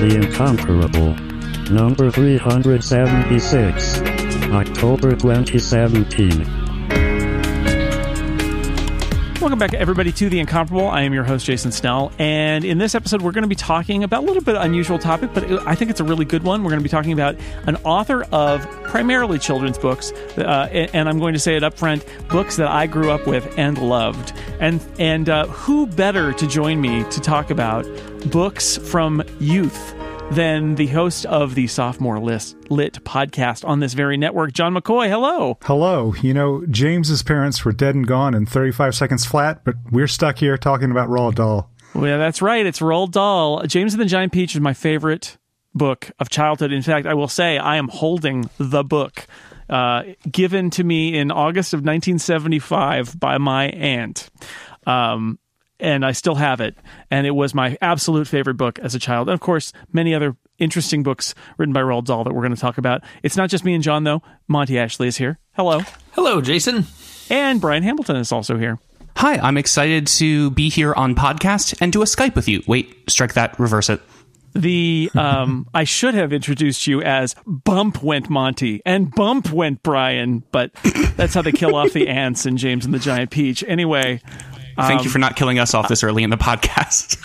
The Incomparable. Number 376. October 2017. Welcome back, everybody, to The Incomparable. I am your host, Jason Snell, and in this episode, we're going to be talking about a little bit unusual topic, but I think it's a really good one. We're going to be talking about an author of primarily children's books, and I'm going to say it up front, books that I grew up with and loved. And who better to join me to talk about books from youth than the host of the Sophomore Lit podcast on this very network, John McCoy. Hello. Hello. You know, James's parents were dead and gone in 35 seconds flat, but we're stuck here talking about Roald Dahl. Well, yeah, that's right. It's Roald Dahl. James and the Giant Peach is my favorite book of childhood. In fact, I will say I am holding the book given to me in August of 1975 by my aunt. And I still have it, and it was my absolute favorite book as a child. And, of course, many other interesting books written by Roald Dahl that we're going to talk about. It's not just me and John, though. Monty Ashley is here. Hello. Hello, Jason. And Brian Hamilton is also here. Hi, I'm excited to be here on podcast and do a Skype with you. Wait, strike that, reverse it. I should have introduced you as Bump went Monty and Bump went Brian, but that's how they kill off the ants in James and the Giant Peach. Anyway... Thank you for not killing us off this early in the podcast.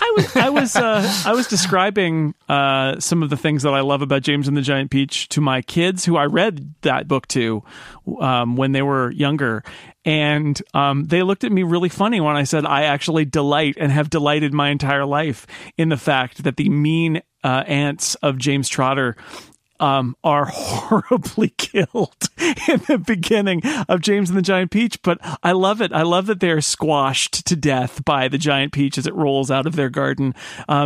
I was describing some of the things that I love about James and the Giant Peach to my kids, who I read that book to when they were younger, and they looked at me really funny when I said I actually delight and have delighted my entire life in the fact that the mean aunts of James Trotter are horribly killed in the beginning of James and the Giant Peach, but I love it. I love that they're squashed to death by the giant peach as it rolls out of their garden,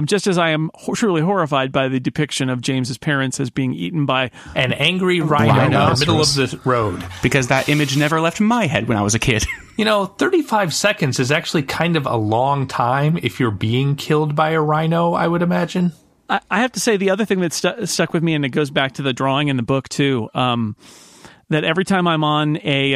just as I am truly horrified by the depiction of James's parents as being eaten by an angry rhino in the middle of the road. Because that image never left my head when I was a kid. You know, 35 seconds is actually kind of a long time if you're being killed by a rhino, I would imagine. I have to say the other thing that stuck with me, and it goes back to the drawing in the book too, that every time I'm on a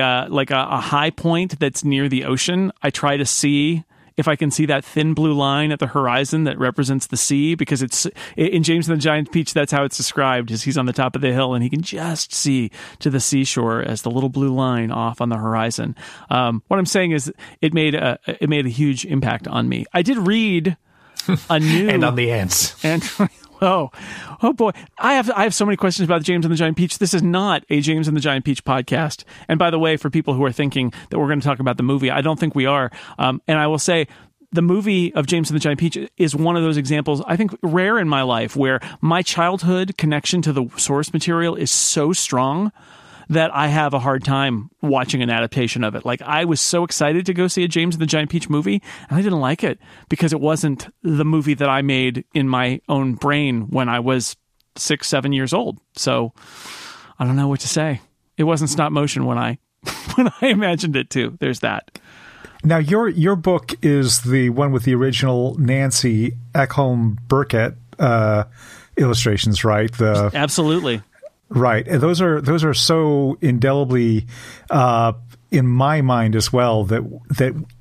high point that's near the ocean, I try to see if I can see that thin blue line at the horizon that represents the sea, because it's in James and the Giant Peach, that's how it's described, is he's on the top of the hill and he can just see to the seashore as the little blue line off on the horizon. What I'm saying is it made a huge impact on me. I did read... and on the ants. And oh boy, I have so many questions about James and the Giant Peach. This is not a James and the Giant Peach podcast. And by the way, for people who are thinking that we're going to talk about the movie, I don't think we are. And I will say, the movie of James and the Giant Peach is one of those examples, I think, rare in my life, where my childhood connection to the source material is so strong that I have a hard time watching an adaptation of it. Like, I was so excited to go see a James and the Giant Peach movie, and I didn't like it because it wasn't the movie that I made in my own brain when I was 6-7 years old. So I don't know what to say. It wasn't stop motion when I imagined it too. There's that. Now, your book is the one with the original Nancy Eckholm Burkett illustrations, right? Absolutely. Right. And those are so indelibly in my mind as well, that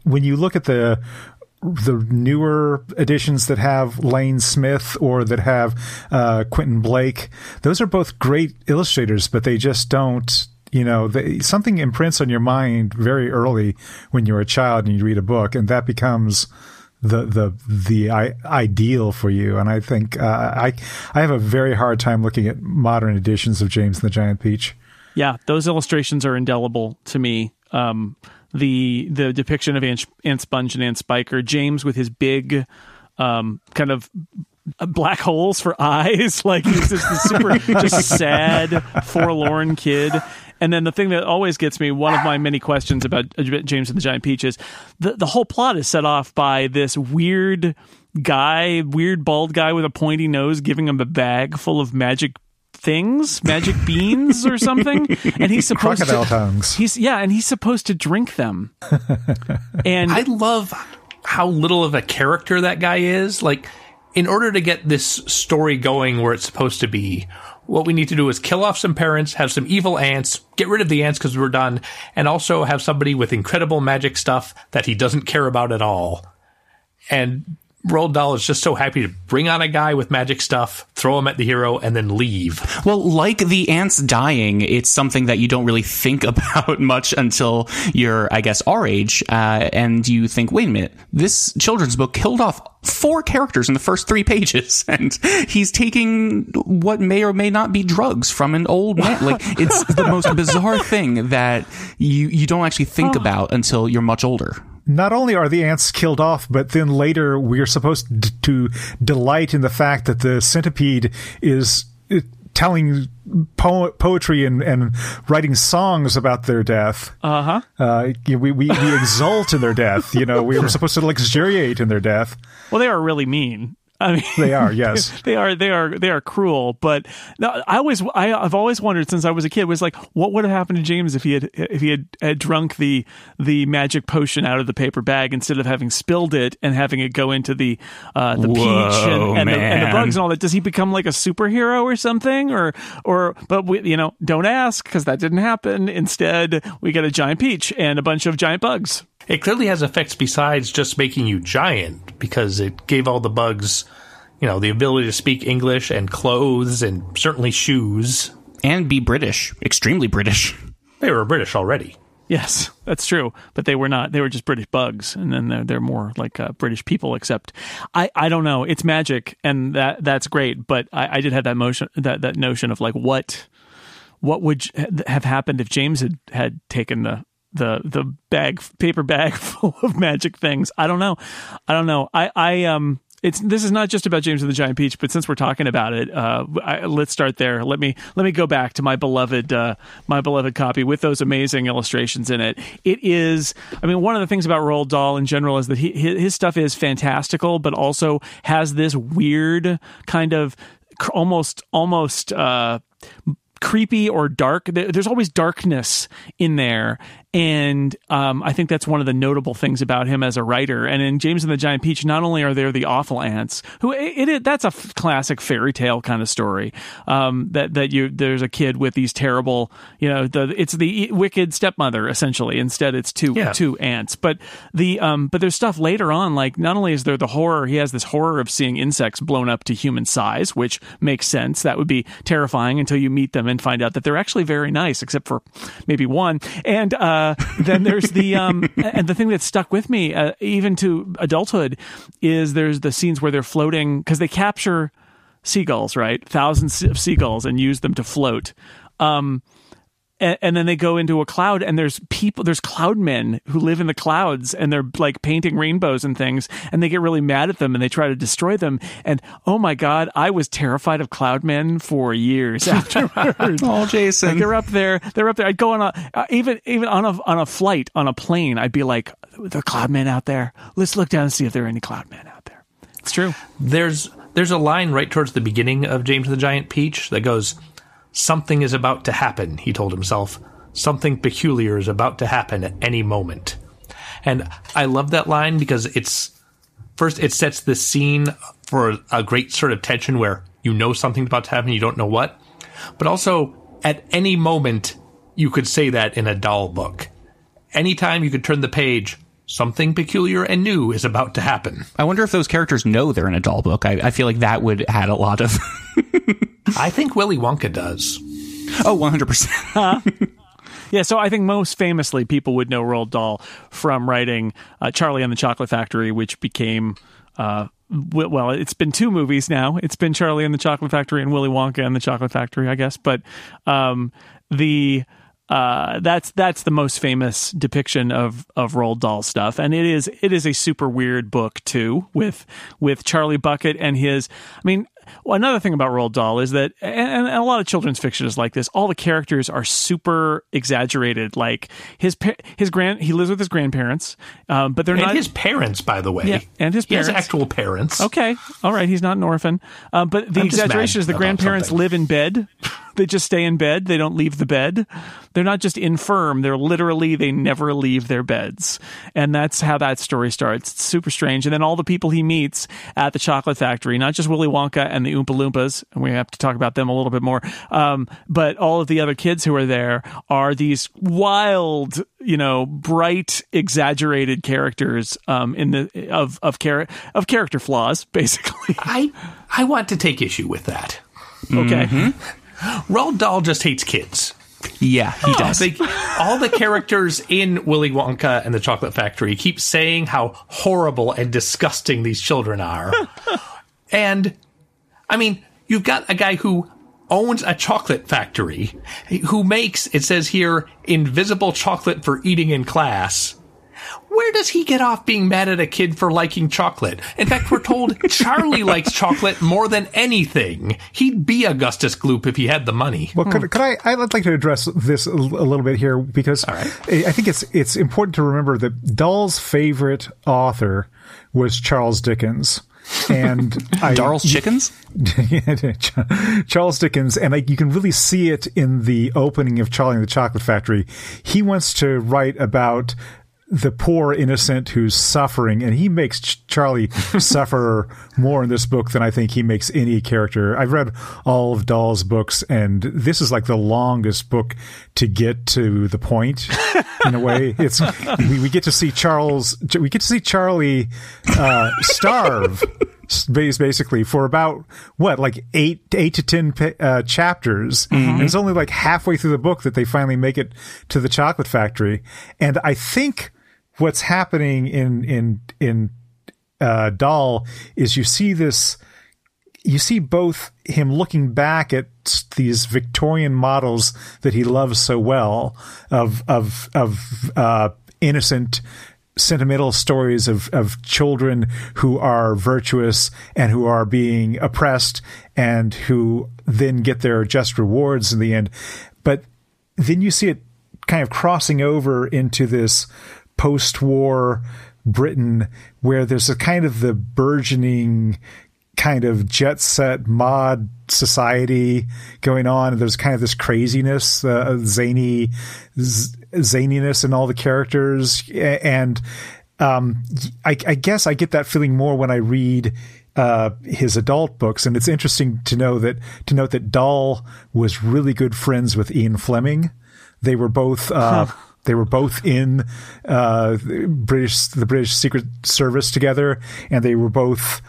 when you look at the newer editions that have Lane Smith or that have Quentin Blake, those are both great illustrators, but they just don't, you know, something imprints on your mind very early when you're a child and you read a book, and that becomes the ideal for you. And I think I have a very hard time looking at modern editions of James and the Giant Peach. Yeah, those illustrations are indelible to me. The depiction of Aunt Sponge and Aunt Spiker, James with his big kind of black holes for eyes, like he's this super just sad, forlorn kid. And then the thing that always gets me, one of my many questions about James and the Giant Peach, is the whole plot is set off by this weird bald guy with a pointy nose giving him a bag full of magic beans or something, and he's supposed crocodile tongues. He's supposed to drink them. And I love how little of a character that guy is. Like, in order to get this story going where it's supposed to be, what we need to do is kill off some parents, have some evil ants, get rid of the ants because we're done, and also have somebody with incredible magic stuff that he doesn't care about at all. And Roald Dahl is just so happy to bring on a guy with magic stuff, throw him at the hero, and then leave. Well, like the ants dying, it's something that you don't really think about much until you're, I guess, our age, and you think, wait a minute, this children's book killed off four characters in the first three pages, and he's taking what may or may not be drugs from an old man. Like, it's the most bizarre thing that you don't actually think about until you're much older. Not only are the ants killed off, but then later we're supposed to delight in the fact that the centipede is telling poetry and writing songs about their death. Uh-huh. We exult in their death. You know, we were supposed to luxuriate in their death. Well, they are really mean. I mean, they are, yes, they are cruel. But I've always wondered since I was a kid, was like, what would have happened to James if he had drunk the magic potion out of the paper bag instead of having spilled it and having it go into the peach and the bugs and all that? Does he become like a superhero or something? But don't ask, because that didn't happen. Instead, we got a giant peach and a bunch of giant bugs. It clearly has effects besides just making you giant, because it gave all the bugs, you know, the ability to speak English and clothes and certainly shoes. And be British. Extremely British. They were British already. Yes, that's true. But they were not. They were just British bugs. And then they're more like British people, except I don't know. It's magic, and that's great. But I did have that notion of like, what would have happened if James had taken the paper bag full of magic things. I don't know. This is not just about James and the Giant Peach, but since we're talking about it, let's start there. Let me go back to my beloved copy with those amazing illustrations in it. It is, I mean, one of the things about Roald Dahl in general is that his stuff is fantastical, but also has this weird kind of almost creepy or dark. There's always darkness in there. And I think that's one of the notable things about him as a writer. And in James and the Giant Peach, not only are there the awful ants, that's a classic fairy tale kind of story. There's a kid with these terrible, it's the wicked stepmother essentially. Instead, it's two ants. But but there's stuff later on, like not only is there the horror, he has this horror of seeing insects blown up to human size, which makes sense. That would be terrifying until you meet them and find out that they're actually very nice, except for maybe one. And then there's and the thing that stuck with me even to adulthood is there's the scenes where they're floating, because they capture seagulls, right? Thousands of seagulls, and use them to float. And then they go into a cloud, and there's cloud men who live in the clouds, and they're like painting rainbows and things, and they get really mad at them and they try to destroy them. And oh my God, I was terrified of cloud men for years afterwards. Oh, Jason. Like, they're up there. I'd go on even on a flight on a plane. I'd be like, there are cloud men out there. Let's look down and see if there are any cloud men out there. It's true. There's a line right towards the beginning of James and the Giant Peach that goes, "Something is about to happen," he told himself. "Something peculiar is about to happen at any moment." And I love that line because it sets the scene for a great sort of tension where you know something's about to happen, you don't know what. But also, at any moment, you could say that in a Dahl book. Anytime you could turn the page, something peculiar and new is about to happen. I wonder if those characters know they're in a Dahl book. I feel like that would add a lot of... I think Willy Wonka does. Oh, 100%. Yeah, so I think most famously people would know Roald Dahl from writing Charlie and the Chocolate Factory, which became... well, it's been two movies now. It's been Charlie and the Chocolate Factory and Willy Wonka and the Chocolate Factory, I guess. But that's the most famous depiction of Roald Dahl stuff, and it is a super weird book too, with Charlie Bucket and his. I mean, another thing about Roald Dahl is that, and a lot of children's fiction is like this, all the characters are super exaggerated. Like he lives with his grandparents, but they're not his parents, by the way. Yeah, and his parents, he has actual parents. Okay, all right, he's not an orphan. But the exaggeration is the grandparents live in bed. They just stay in bed. They don't leave the bed. They're not just infirm. They're literally, they never leave their beds. And that's how that story starts. It's super strange. And then all the people he meets at the chocolate factory, not just Willy Wonka and the Oompa Loompas, and we have to talk about them a little bit more, but all of the other kids who are there are these wild, you know, bright, exaggerated characters in the of character flaws, basically. I want to take issue with that. Okay. Mm-hmm. Roald Dahl just hates kids. Yeah, he does. All the characters in Willy Wonka and the Chocolate Factory keep saying how horrible and disgusting these children are. And, I mean, you've got a guy who owns a chocolate factory, who makes, it says here, invisible chocolate for eating in class. Where does he get off being mad at a kid for liking chocolate? In fact, we're told Charlie likes chocolate more than anything. He'd be Augustus Gloop if he had the money. Well, I'd like to address this a little bit here, because I think it's important to remember that Dahl's favorite author was Charles Dickens. And Charles Dickens, and you can really see it in the opening of Charlie and the Chocolate Factory. He wants to write about the poor innocent who's suffering, and he makes Charlie suffer more in this book than I think he makes any character. I've read all of Dahl's books, and this is like the longest book to get to the point. In a way, it's we get to see Charlie starve. Basically for about eight to 10 chapters. Mm-hmm. And it's only halfway through the book that they finally make it to the chocolate factory. And I think what's happening in Dahl is you see both him looking back at these Victorian models that he loves so well of innocent, sentimental stories of children who are virtuous and who are being oppressed and who then get their just rewards in the end. But then you see it kind of crossing over into this post-war Britain where there's a kind of the burgeoning kind of jet set mod society going on, and there's kind of this craziness, zaniness in all the characters, and I guess I get that feeling more when I read his adult books. And it's interesting to note that Dahl was really good friends with Ian Fleming. They were both They were both in the British Secret Service together, and they were both.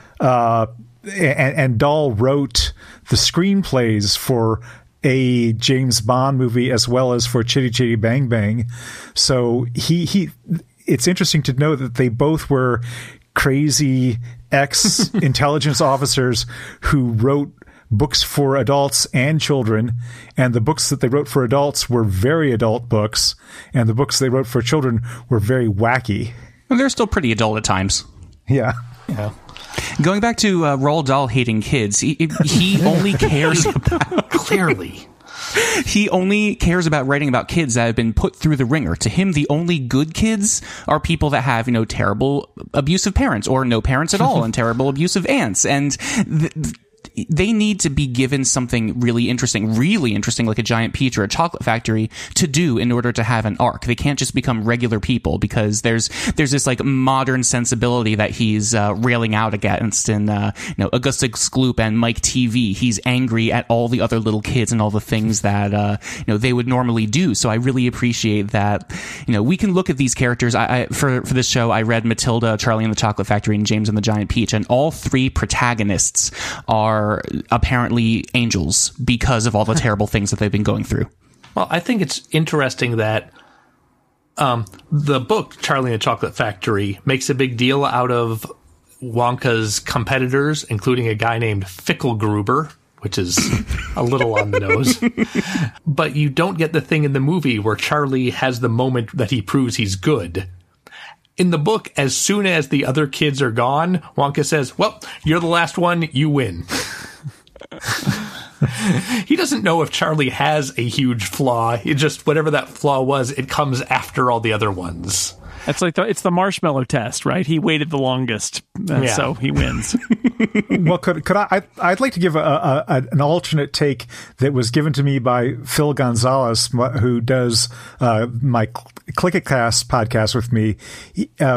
And Dahl wrote the screenplays for a James Bond movie as well as for Chitty Chitty Bang Bang. So he it's interesting to know that they both were crazy ex-intelligence officers who wrote books for adults and children, and the books that they wrote for adults were very adult books, and the books they wrote for children were very wacky. And they're still pretty adult at times. Yeah. Yeah. Going back to Roald Dahl hating kids, he only cares about... Clearly. He only cares about writing about kids that have been put through the ringer. To him, the only good kids are people that have, terrible abusive parents, or no parents at all, and terrible abusive aunts. And... they need to be given something really interesting, like a giant peach or a chocolate factory to do in order to have an arc. They can't just become regular people, because there's this modern sensibility that he's railing out against in Augustus Gloop and Mike TV. He's angry at all the other little kids and all the things that they would normally do. So I really appreciate that. We can look at these characters. I for this show I read Matilda, Charlie and the Chocolate Factory, and James and the Giant Peach, and all three protagonists are apparently angels because of all the terrible things that they've been going through. Well, I think it's interesting that the book Charlie and the Chocolate Factory makes a big deal out of Wonka's competitors, including a guy named Fickle Gruber, which is a little on the nose. But you don't get the thing in the movie where Charlie has the moment that he proves he's good. In the book, as soon as the other kids are gone, Wonka says, well, you're the last one, you win. He doesn't know if Charlie has a huge flaw. It just, whatever that flaw was, it comes after all the other ones. That's like it's the marshmallow test, right? He waited the longest, so he wins. Well, I'd like to give an alternate take that was given to me by Phil Gonzalez, who does my Click It Cast podcast with me.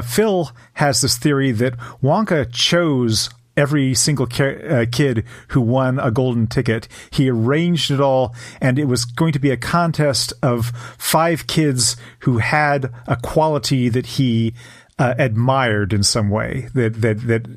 Phil has this theory that Wonka chose every single kid who won a golden ticket. He arranged it all, and it was going to be a contest of 5 kids who had a quality that he admired in some way. That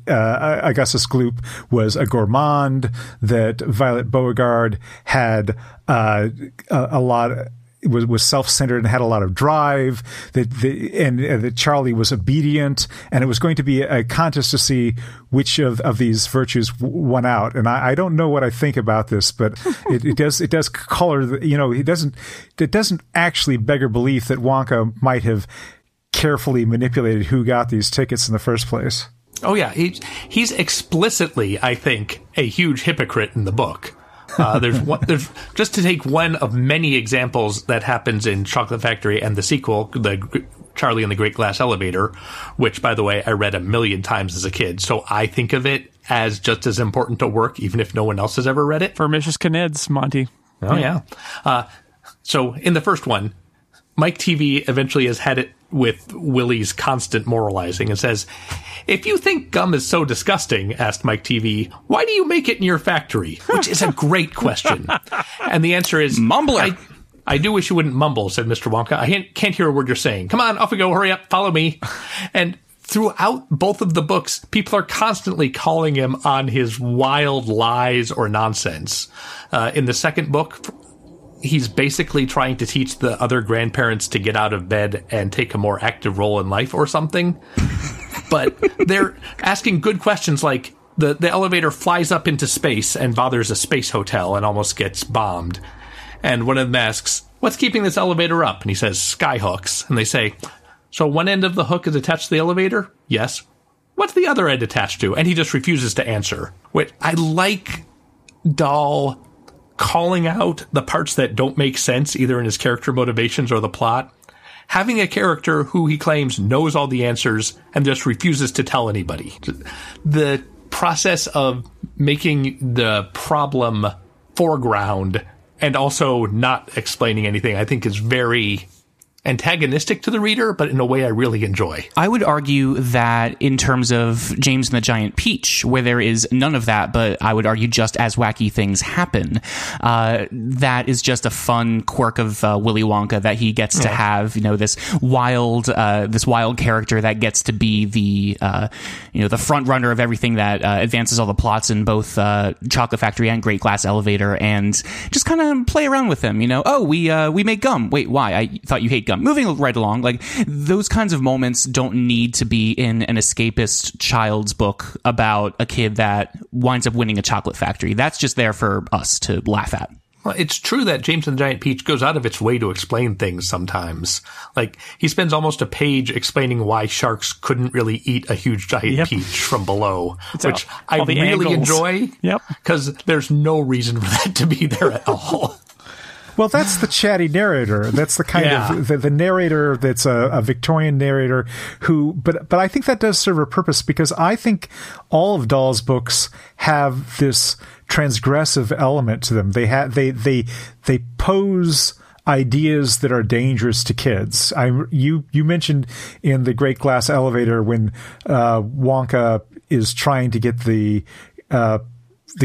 Augustus Gloop was a gourmand. That Violet Beauregard had a lot. Was self-centered and had a lot of drive, that Charlie was obedient, and it was going to be a contest to see which of these virtues won out. And I don't know what I think about this, but it does color the, it doesn't actually beggar belief that Wonka might have carefully manipulated who got these tickets in the first place. Oh yeah, he's explicitly, I think, a huge hypocrite in the book. There's just to take one of many examples that happens in Chocolate Factory and the sequel, the Charlie and the Great Glass Elevator, which, by the way, I read 1,000,000 times as a kid. So I think of it as just as important to work, even if no one else has ever read it. Vermicious canids, Monty. Oh, yeah. So in the first one, Mike TV eventually has had it with Willie's constant moralizing and says, "If you think gum is so disgusting," asked Mike TV, "why do you make it in your factory?" Which is a great question. And the answer is, "Mumbler." I do wish you wouldn't mumble, said Mr. Wonka. I can't hear a word you're saying. Come on, off we go. Hurry up. Follow me. And throughout both of the books, people are constantly calling him on his wild lies or nonsense. In the second book, he's basically trying to teach the other grandparents to get out of bed and take a more active role in life or something. But they're asking good questions like the elevator flies up into space and bothers a space hotel and almost gets bombed. And one of them asks, "What's keeping this elevator up?" And he says, "Skyhooks." And they say, "So one end of the hook is attached to the elevator?" "Yes." "What's the other end attached to?" And he just refuses to answer. Which I like Dahl calling out the parts that don't make sense, either in his character motivations or the plot. Having a character who he claims knows all the answers and just refuses to tell anybody. The process of making the problem foreground and also not explaining anything, I think, is very antagonistic to the reader, but in a way I really enjoy. I would argue that in terms of James and the Giant Peach, where there is none of that, but I would argue just as wacky things happen, that is just a fun quirk of Willy Wonka, that he gets to have, this wild character that gets to be the front runner of everything, that advances all the plots in both Chocolate Factory and Great Glass Elevator, and just kind of play around with them. Oh, we make gum. Wait, why? I thought you hate gum. Moving right along, like those kinds of moments don't need to be in an escapist child's book about a kid that winds up winning a chocolate factory. That's just there for us to laugh at. Well, it's true that James and the Giant Peach goes out of its way to explain things sometimes. Like, he spends almost a page explaining why sharks couldn't really eat a huge giant peach from below, which I really enjoy, because there's no reason for that to be there at all. Well, that's the chatty narrator. That's the kind of the narrator that's a Victorian narrator who. But I think that does serve a purpose, because I think all of Dahl's books have this transgressive element to them. They pose ideas that are dangerous to kids. You mentioned in The Great Glass Elevator when Wonka is trying to get the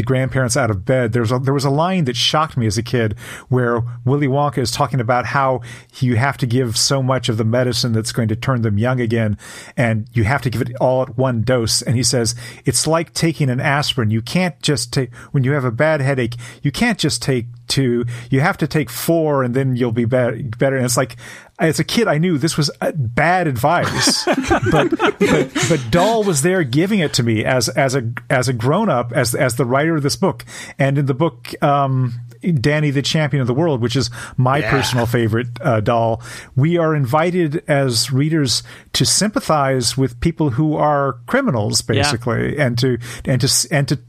grandparents out of bed, there was a line that shocked me as a kid where Willy Wonka is talking about how you have to give so much of the medicine that's going to turn them young again, and you have to give it all at one dose. And he says, "It's like taking an aspirin. You can't just take, when you have a bad headache, you can't just take 2, you have to take 4, and then you'll be better. And it's like, as a kid, I knew this was bad advice, but Dahl was there giving it to me as a grown up, as the writer of this book. And in the book, Danny the Champion of the World, which is my personal favorite Dahl, we are invited as readers to sympathize with people who are criminals, basically, and to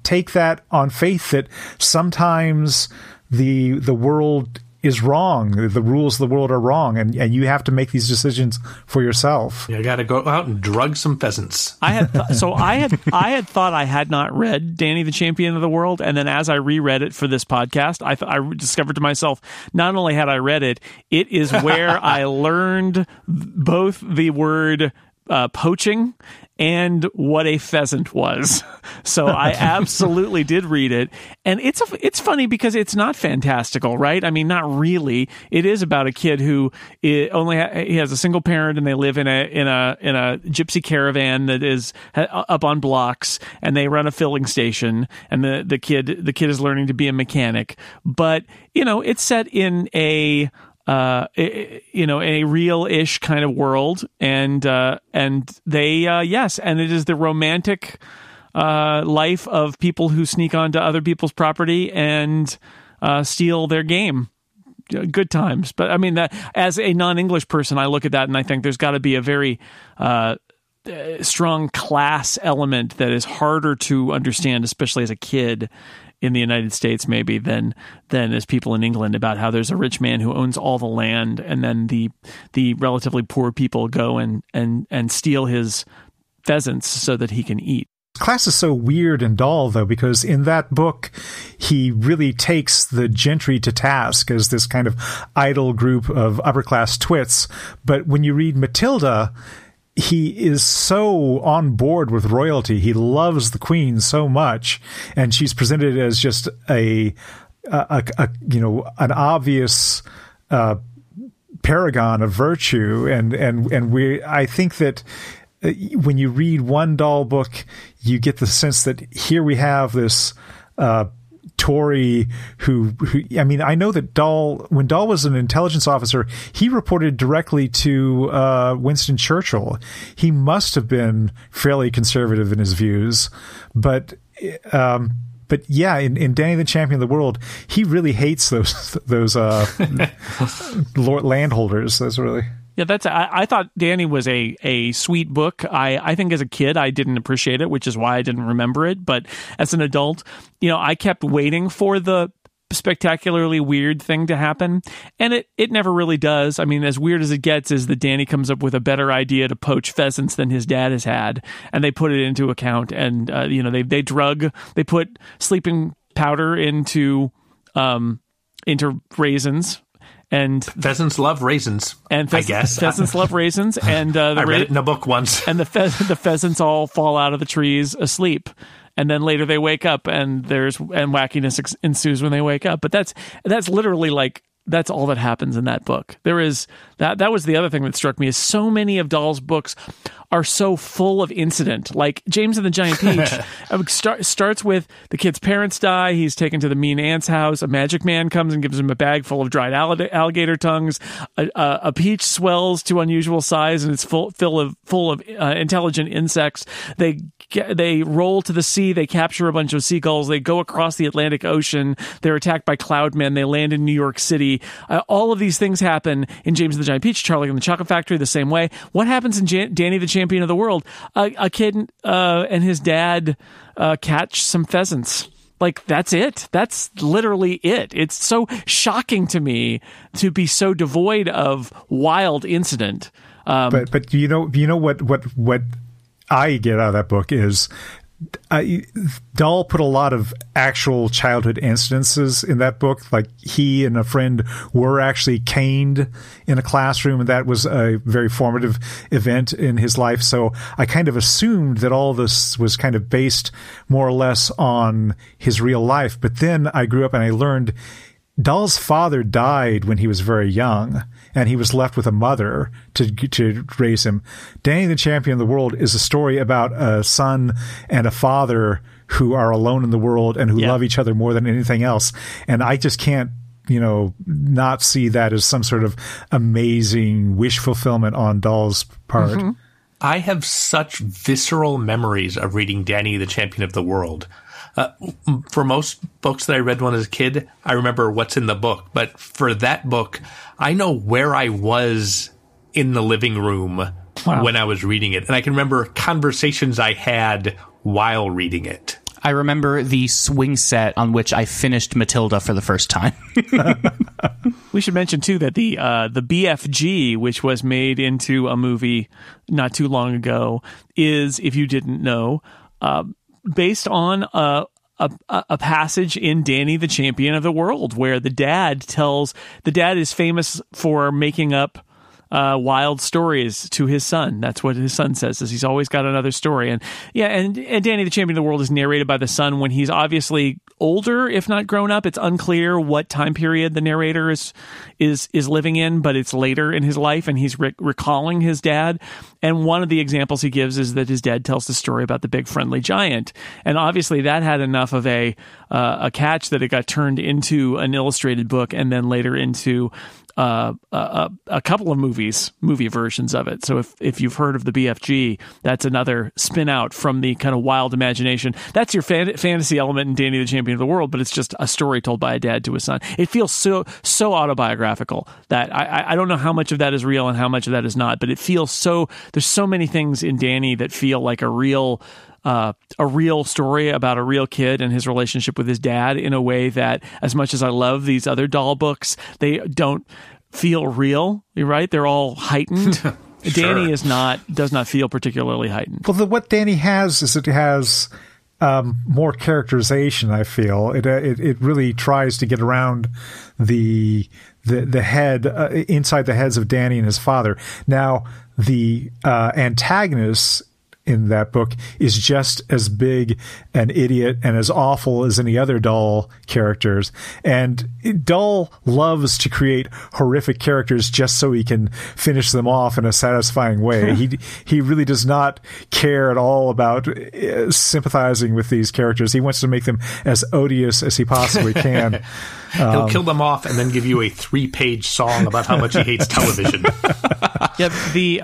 take that on faith that sometimes the world is wrong. The rules of the world are wrong, and you have to make these decisions for yourself. You got to go out and drug some pheasants. I had thought I had not read Danny the Champion of the World, and then as I reread it for this podcast, I discovered to myself, not only had I read it, it is where I learned both the word poaching and what a pheasant was. So I absolutely did read it. And it's funny because it's not fantastical, right? I mean, not really. It is about a kid who he has a single parent, and they live in a gypsy caravan that is up on blocks, and they run a filling station, and the kid is learning to be a mechanic. But, you know, it's set in a real-ish kind of world, and they and it is the romantic life of people who sneak onto other people's property and steal their game. Good times. But I mean, that as a non-English person, I look at that and I think there's got to be a very strong class element that is harder to understand, especially as a kid in the United States, maybe than as people in England, about how there's a rich man who owns all the land, and then the relatively poor people go and steal his pheasants so that he can eat. Class is so weird and dull, though, because in that book, he really takes the gentry to task as this kind of idle group of upper class twits. But when you read Matilda, he is so on board with royalty. He loves the queen so much, and she's presented as just an obvious paragon of virtue. And I think that when you read one Dahl book, you get the sense that here we have this Tory who I mean, I know that Dahl, when Dahl was an intelligence officer, he reported directly to Winston Churchill. He must have been fairly conservative in his views, but yeah, in Danny the Champion of the World, he really hates those landholders. That's really. Yeah, I thought Danny was a sweet book. I think as a kid, I didn't appreciate it, which is why I didn't remember it. But as an adult, you know, I kept waiting for the spectacularly weird thing to happen. And it never really does. I mean, as weird as it gets is that Danny comes up with a better idea to poach pheasants than his dad has had. And they put it into account. And, you know, they put sleeping powder into raisins. And pheasants love raisins, I guess. Pheasants love raisins, and I read it in a book once. And the pheasants all fall out of the trees asleep, and then later they wake up, and wackiness ensues when they wake up. But that's literally like that's all that happens in that book. There is that. That was the other thing that struck me is so many of Dahl's books are so full of incident. Like James and the Giant Peach starts with the kid's parents die. He's taken to the mean aunt's house. A magic man comes and gives him a bag full of dried alligator tongues. A peach swells to unusual size and it's full of intelligent insects. They roll to the sea. They capture a bunch of seagulls. They go across the Atlantic Ocean. They're attacked by cloud men. They land in New York City. All of these things happen in James and the Giant Peach. Charlie and the Chocolate Factory the same way. What happens in Danny the Champion of the World? A kid and his dad catch some pheasants. Like, that's it. That's literally it. It's so shocking to me to be so devoid of wild incident. But you know what I get out of that book is Dahl put a lot of actual childhood instances in that book. Like, he and a friend were actually caned in a classroom, and that was a very formative event in his life. So I kind of assumed that all this was kind of based more or less on his real life. But then I grew up and I learned Dahl's father died when he was very young, and he was left with a mother to raise him. Danny the Champion of the World is a story about a son and a father who are alone in the world and who love each other more than anything else. And I just can't, not see that as some sort of amazing wish fulfillment on Dahl's part. Mm-hmm. I have such visceral memories of reading Danny the Champion of the World. For most books that I read when I was a kid, I remember what's in the book. But for that book, I know where I was in the living room when I was reading it. And I can remember conversations I had while reading it. I remember the swing set on which I finished Matilda for the first time. We should mention, too, that the BFG, which was made into a movie not too long ago, is, if you didn't know, based on a passage in Danny the Champion of the World, where the dad is famous for making up wild stories to his son. That's what his son says, is he's always got another story. And and Danny the Champion of the World is narrated by the son when he's obviously older, if not grown up. It's unclear what time period the narrator is living in, but it's later in his life, and he's recalling his dad. And one of the examples he gives is that his dad tells the story about the big friendly giant, and obviously that had enough of a catch that it got turned into an illustrated book, and then later into a couple of movie versions of it. So if you've heard of the BFG, that's another spin out from the kind of wild imagination. That's your fantasy element in Danny the Champion of the World, but it's just a story told by a dad to his son. It feels so autobiographical that I don't know how much of that is real and how much of that is not, but it feels so, there's so many things in Danny that feel like a real story about a real kid and his relationship with his dad, in a way that, as much as I love these other Dahl books, they don't feel real. You're right; they're all heightened. Sure. Danny does not feel particularly heightened. Well, what Danny has is, it has more characterization. I feel it really tries to get around the head inside the heads of Danny and his father. Now, the antagonists in that book is just as big an idiot and as awful as any other Dahl characters. And Dahl loves to create horrific characters just so he can finish them off in a satisfying way. He really does not care at all about sympathizing with these characters. He wants to make them as odious as he possibly can. He'll kill them off and then give you a 3-page song about how much he hates television. Yep, the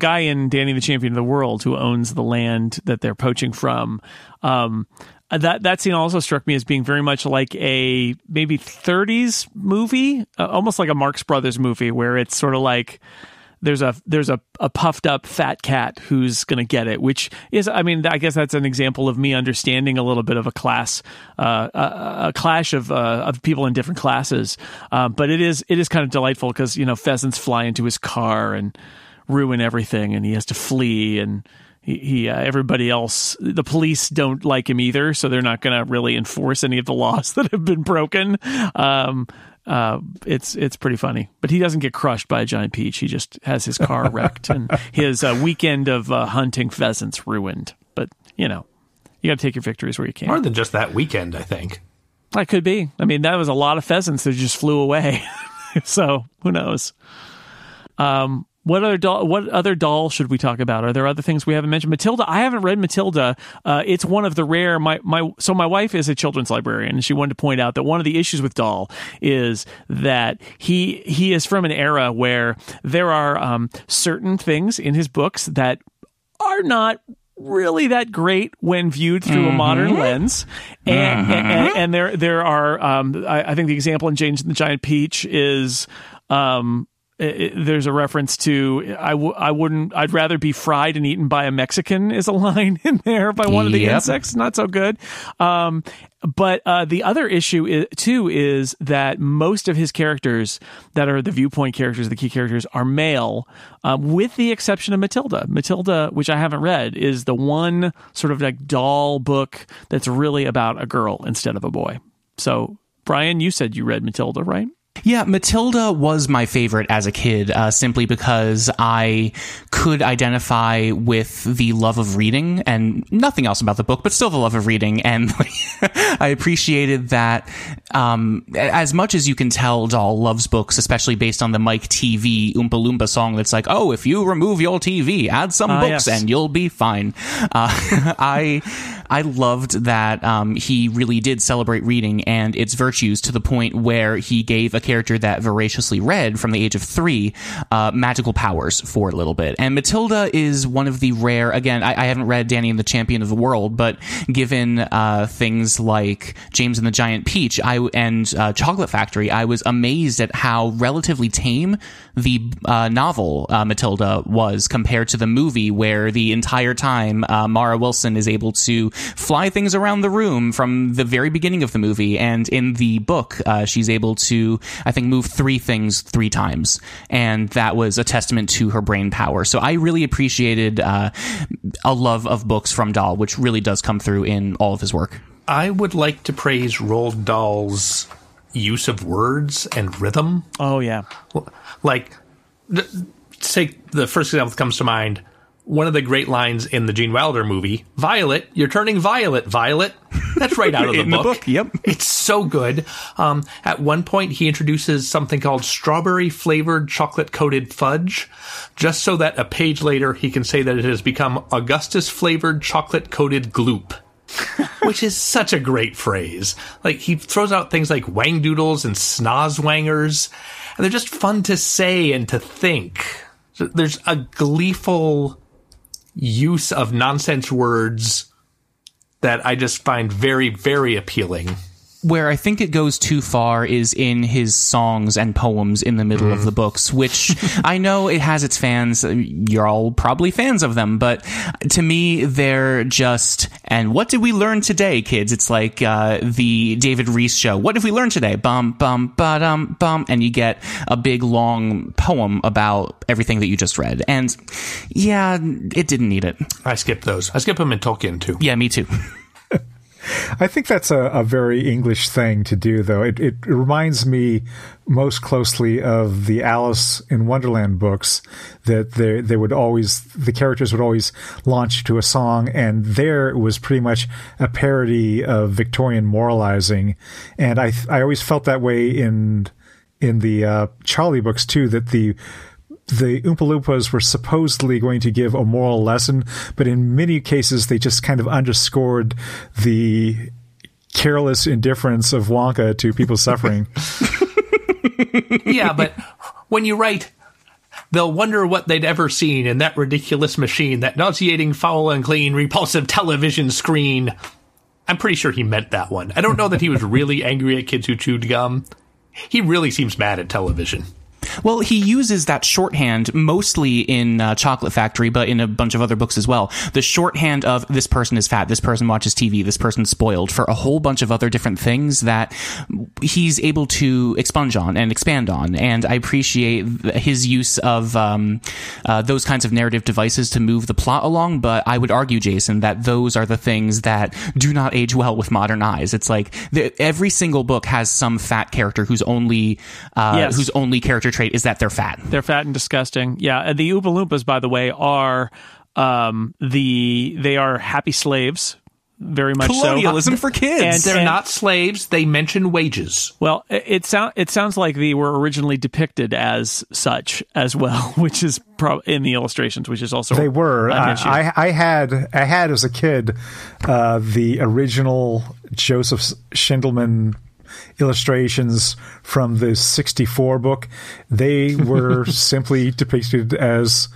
guy in Danny the Champion of the World who owns the land that they're poaching from, that scene also struck me as being very much like a maybe 30s movie, almost like a Marx Brothers movie, where it's sort of like there's a puffed up fat cat who's going to get it, which is, I mean, I guess that's an example of me understanding a little bit of a class, a clash of people in different classes. But it is kind of delightful because, you know, pheasants fly into his car and ruin everything, and he has to flee, and he everybody else, the police don't like him either, so they're not going to really enforce any of the laws that have been broken. It's pretty funny, but he doesn't get crushed by a giant peach. He just has his car wrecked and his weekend of hunting pheasants ruined. But, you know, you got to take your victories where you can. More than just that weekend, I think. That could be. I mean, that was a lot of pheasants that just flew away. So who knows? What other doll should we talk about? Are there other things we haven't mentioned? Matilda. I haven't read Matilda. It's one of the rare. My wife is a children's librarian, and she wanted to point out that one of the issues with Dahl is that he is from an era where there are certain things in his books that are not really that great when viewed through a modern lens, and there are. I think the example in James and the Giant Peach is. There's a reference to I'd rather be fried and eaten by a Mexican is a line in there by one of the insects. Not so good. But the other issue is that most of his characters that are the viewpoint characters, the key characters, are male, with the exception of Matilda. Matilda, which I haven't read, is the one sort of like Dahl book that's really about a girl instead of a boy. So, Brian, you said you read Matilda, right? Yeah, Matilda was my favorite as a kid, simply because I could identify with the love of reading and nothing else about the book, but still the love of reading. And I appreciated that as much as you can tell Dahl loves books, especially based on the Mike TV Oompa Loompa song that's like, oh, if you remove your TV, add some books and you'll be fine. I I loved that he really did celebrate reading and its virtues to the point where he gave a character that voraciously read from the age of 3 magical powers for a little bit. And Matilda is one of the rare, again, I haven't read Danny and the Champion of the World, but given things like James and the Giant Peach and Chocolate Factory, I was amazed at how relatively tame the novel Matilda was compared to the movie, where the entire time Mara Wilson is able to fly things around the room from the very beginning of the movie, and in the book she's able to, I think, move 3 things 3 times, and that was a testament to her brain power. So I really appreciated a love of books from Dahl, which really does come through in all of his work. I would like to praise Roald Dahl's use of words and rhythm. Oh, yeah. Like, take the first example that comes to mind. One of the great lines in the Gene Wilder movie, Violet, you're turning violet, Violet. That's right out of the book. The book. Yep. It's so good. At one point, he introduces something called strawberry-flavored chocolate-coated fudge, just so that a page later he can say that it has become Augustus-flavored chocolate-coated gloop. Which is such a great phrase. Like, he throws out things like wangdoodles and snozwangers, and they're just fun to say and to think. So there's a gleeful use of nonsense words that I just find very, very appealing. Where I think it goes too far is in his songs and poems in the middle of the books, which I know it has its fans. You're all probably fans of them, but to me, they're just, and what did we learn today, kids? It's like the David Reese show. What did we learn today? Bum, bum, ba-dum, bum. And you get a big, long poem about everything that you just read. And yeah, it didn't need it. I skip those. I skip them in Tolkien, too. Yeah, me too. I think that's a very English thing to do, though. It reminds me most closely of the Alice in Wonderland books, that they would always, the characters would always launch to a song, and there it was pretty much a parody of Victorian moralizing. And I always felt that way in the Charlie books too, that the Oompa Loompas were supposedly going to give a moral lesson, but in many cases they just kind of underscored the careless indifference of Wonka to people suffering. Yeah, but when you write, they'll wonder what they'd ever seen in that ridiculous machine, that nauseating, foul, unclean, repulsive television screen. I'm pretty sure he meant that one. I don't know that he was really angry at kids who chewed gum. He really seems mad at television. Well, he uses that shorthand mostly in Chocolate Factory, but in a bunch of other books as well. The shorthand of this person is fat, this person watches TV, this person's spoiled, for a whole bunch of other different things that he's able to expunge on and expand on. And I appreciate his use of those kinds of narrative devices to move the plot along. But I would argue, Jason, that those are the things that do not age well with modern eyes. It's like every single book has some fat character whose only character trait is that they're fat. They're fat and disgusting. Yeah, the Oompa Loompas, by the way, are they are happy slaves, very much colonialism for kids. And they're not slaves. They mention wages. Well, it sounds like they were originally depicted as such as well, which is in the illustrations, which is also they were. I had as a kid the original Joseph Schindelman illustrations from the 1964 book. They were simply depicted as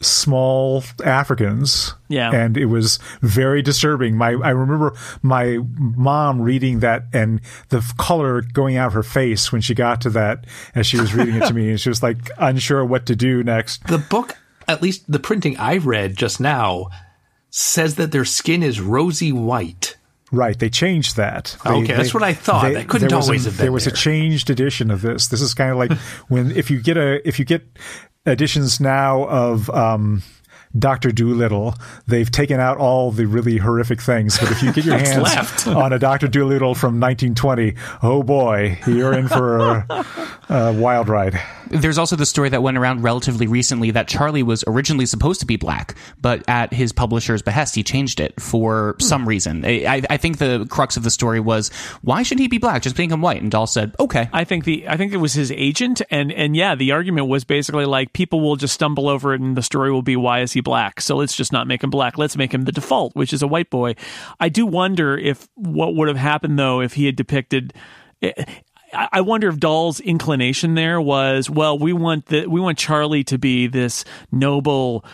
small Africans. Yeah. And it was very disturbing. I remember my mom reading that and the color going out of her face when she got to that as she was reading it to me. And she was like, unsure what to do next. The book, at least the printing I read just now, says that their skin is rosy white. Right, they changed that. That's what I thought. That couldn't always have been. There was a changed edition of this. This is kind of like when if you get editions now of Doctor Doolittle, they've taken out all the really horrific things. But if you get your hands on a Doctor Doolittle from 1920, oh boy, you're in for a wild ride. There's also the story that went around relatively recently that Charlie was originally supposed to be black, but at his publisher's behest, he changed it for some reason. I think the crux of the story was, why should he be black? Just make him white. And Dahl said, okay. I think it was his agent. And yeah, the argument was basically like, people will just stumble over it and the story will be, why is he black? So let's just not make him black. Let's make him the default, which is a white boy. I do wonder if what would have happened, though, if he had depicted... I wonder if Dahl's inclination there was, well, we want Charlie to be this noble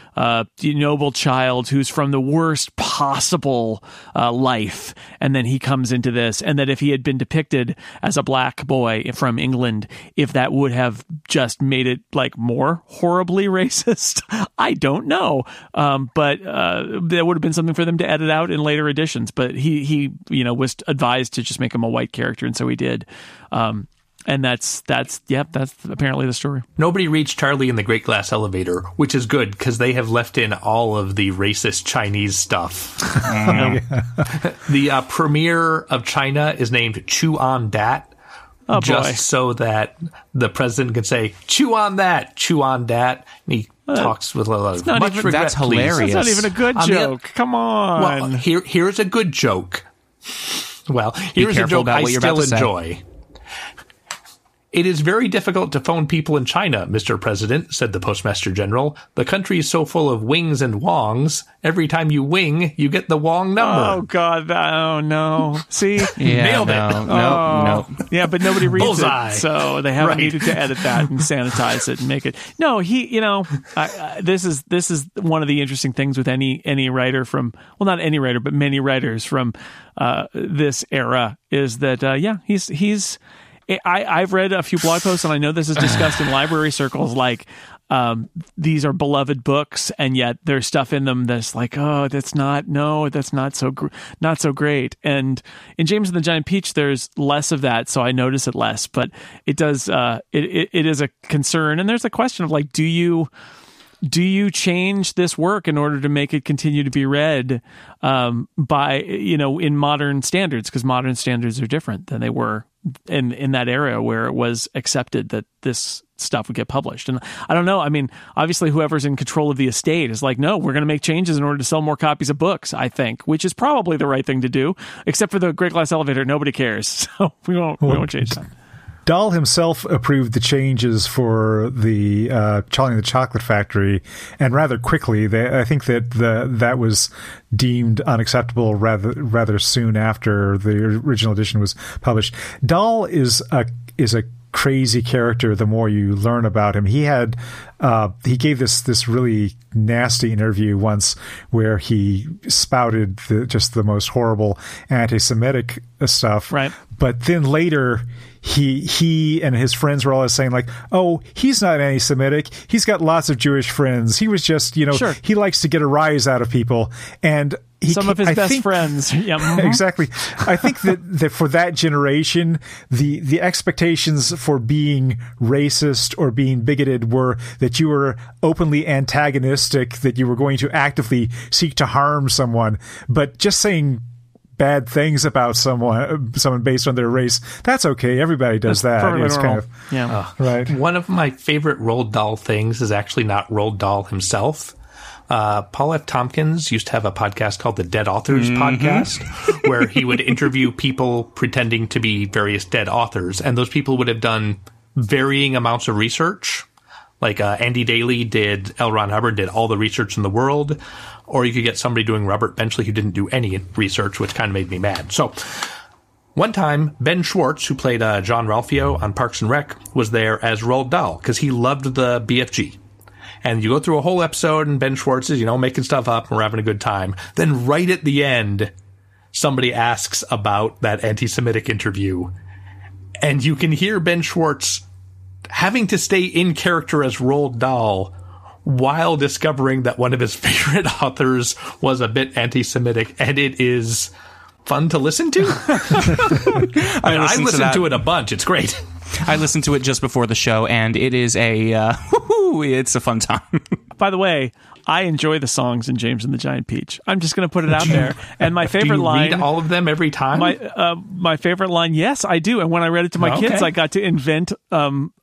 child who's from the worst possible life, and then he comes into this, and that if he had been depicted as a black boy from England, if that would have just made it like more horribly racist, I don't know, but there would have been something for them to edit out in later editions. But he was advised to just make him a white character, and so he did. And that's apparently the story. Nobody reached Charlie in the Great Glass Elevator, which is good because they have left in all of the racist Chinese stuff. The premier of China is named Chew on Dat, so that the president can say, chew on that, chew on dat. And he talks with a lot of much even, regret. That's hilarious. Please. That's not even a good joke. Come on. Well, here's a good joke. Well, here's a joke I still enjoy. It is very difficult to phone people in China, Mr. President, said the Postmaster General. The country is so full of wings and wongs. Every time you wing, you get the wong number. Oh, God. Oh, no. See? Yeah, Nailed it. No. Yeah, but nobody reads Bullseye. It. So they haven't needed to edit that and sanitize it and make it. No, this is one of the interesting things with any writer from, well, not any writer, but many writers from this era is that, he's... I've read a few blog posts, and I know this is discussed in library circles, like these are beloved books, and yet there's stuff in them that's like, oh, that's not so great. And in James and the Giant Peach, there's less of that, so I notice it less, but it does, it is a concern. And there's a question of like, do you change this work in order to make it continue to be read in modern standards? Because modern standards are different than they were in that era where it was accepted that this stuff would get published. And I don't know. I mean, obviously whoever's in control of the estate is like, no, we're going to make changes in order to sell more copies of books, I think, which is probably the right thing to do, except for the Great Glass Elevator. Nobody cares. So we won't change that. Dahl himself approved the changes for the Charlie and the Chocolate Factory, and rather quickly. I think that that was deemed unacceptable rather soon after the original edition was published. Dahl is a crazy character. The more you learn about him, he gave this really nasty interview once where he spouted just the most horrible anti-Semitic stuff. Right, but then later. He and his friends were always saying like, oh, he's not anti-Semitic. He's got lots of Jewish friends. He was just, sure. He likes to get a rise out of people. And Some of his best friends. Yeah. Mm-hmm. Exactly. I think that for that generation, the expectations for being racist or being bigoted were that you were openly antagonistic, that you were going to actively seek to harm someone. But just saying bad things about someone based on their race, that's okay, everybody does that. It's kind of, yeah, right. One of my favorite Roald Dahl things is actually not Roald Dahl himself. Paul F. Tompkins used to have a podcast called the Dead Authors Podcast, where he would interview people pretending to be various dead authors, and those people would have done varying amounts of research. Like Andy Daly did, L. Ron Hubbard did all the research in the world, or you could get somebody doing Robert Benchley who didn't do any research, which kind of made me mad. So one time, Ben Schwartz, who played John Ralphio on Parks and Rec, was there as Roald Dahl because he loved the BFG. And you go through a whole episode and Ben Schwartz is, making stuff up and we're having a good time. Then right at the end, somebody asks about that anti-Semitic interview, and you can hear Ben Schwartz having to stay in character as Roald Dahl while discovering that one of his favorite authors was a bit anti-Semitic, and it is fun to listen to. I listen to it a bunch. It's great. I listened to it just before the show, and it is it's a fun time. By the way, I enjoy the songs in James and the Giant Peach. I'm just going to put it out there. And my favorite line... Do you read all of them every time? My favorite line, yes, I do. And when I read it to my kids, I got to invent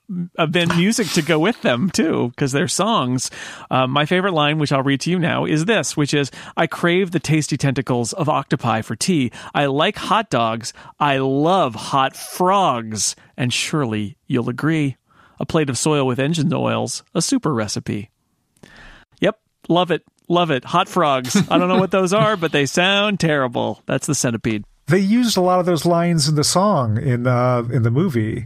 then music to go with them too, because they're songs. My favorite line, which I'll read to you now, is this, which is, I crave the tasty tentacles of octopi for tea. I like hot dogs. I love hot frogs. And surely you'll agree. A plate of soil with engine oils, a super recipe. Yep. Love it. Love it. Hot frogs. I don't know what those are, but they sound terrible. That's the centipede. They used a lot of those lines in the song in the movie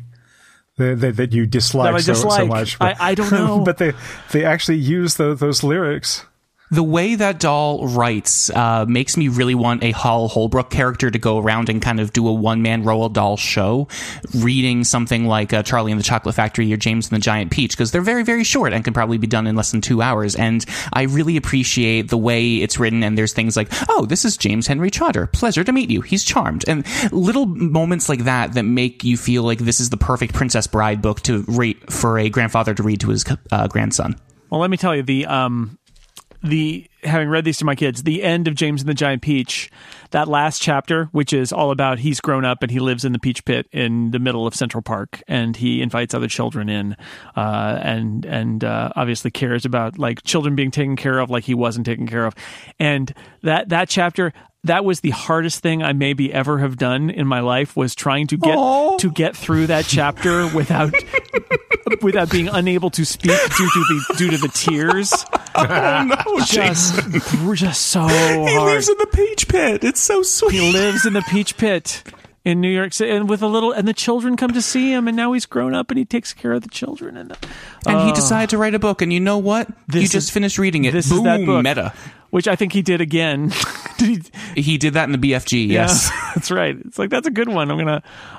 that you dislike, so much. But, I don't know. But they actually used those lyrics. The way that Dahl writes makes me really want a Hal Holbrook character to go around and kind of do a one-man Roald Dahl show, reading something like Charlie and the Chocolate Factory or James and the Giant Peach, because they're very, very short and can probably be done in less than 2 hours. And I really appreciate the way it's written, and there's things like, oh, this is James Henry Trotter. Pleasure to meet you. He's charmed. And little moments like that that make you feel like this is the perfect Princess Bride book to rate for a grandfather to read to his grandson. Well, let me tell you, the having read these to my kids, the end of James and the Giant Peach, that last chapter, which is all about he's grown up and he lives in the Peach Pit in the middle of Central Park, and he invites other children in, and obviously cares about like children being taken care of like he wasn't taken care of, and that chapter. That was the hardest thing I maybe ever have done in my life, was trying to get through that chapter without being unable to speak due to the tears. Oh no, just so hard. He lives in the Peach Pit. It's so sweet. He lives in the Peach Pit in New York City, and the children come to see him, and now he's grown up and he takes care of the children, and he decided to write a book. And you know what? You just finished reading it. This Boom, is that book. Meta. Which I think he did again. He did that in the BFG. Yes, yeah, that's right. It's like, that's a good one. I'm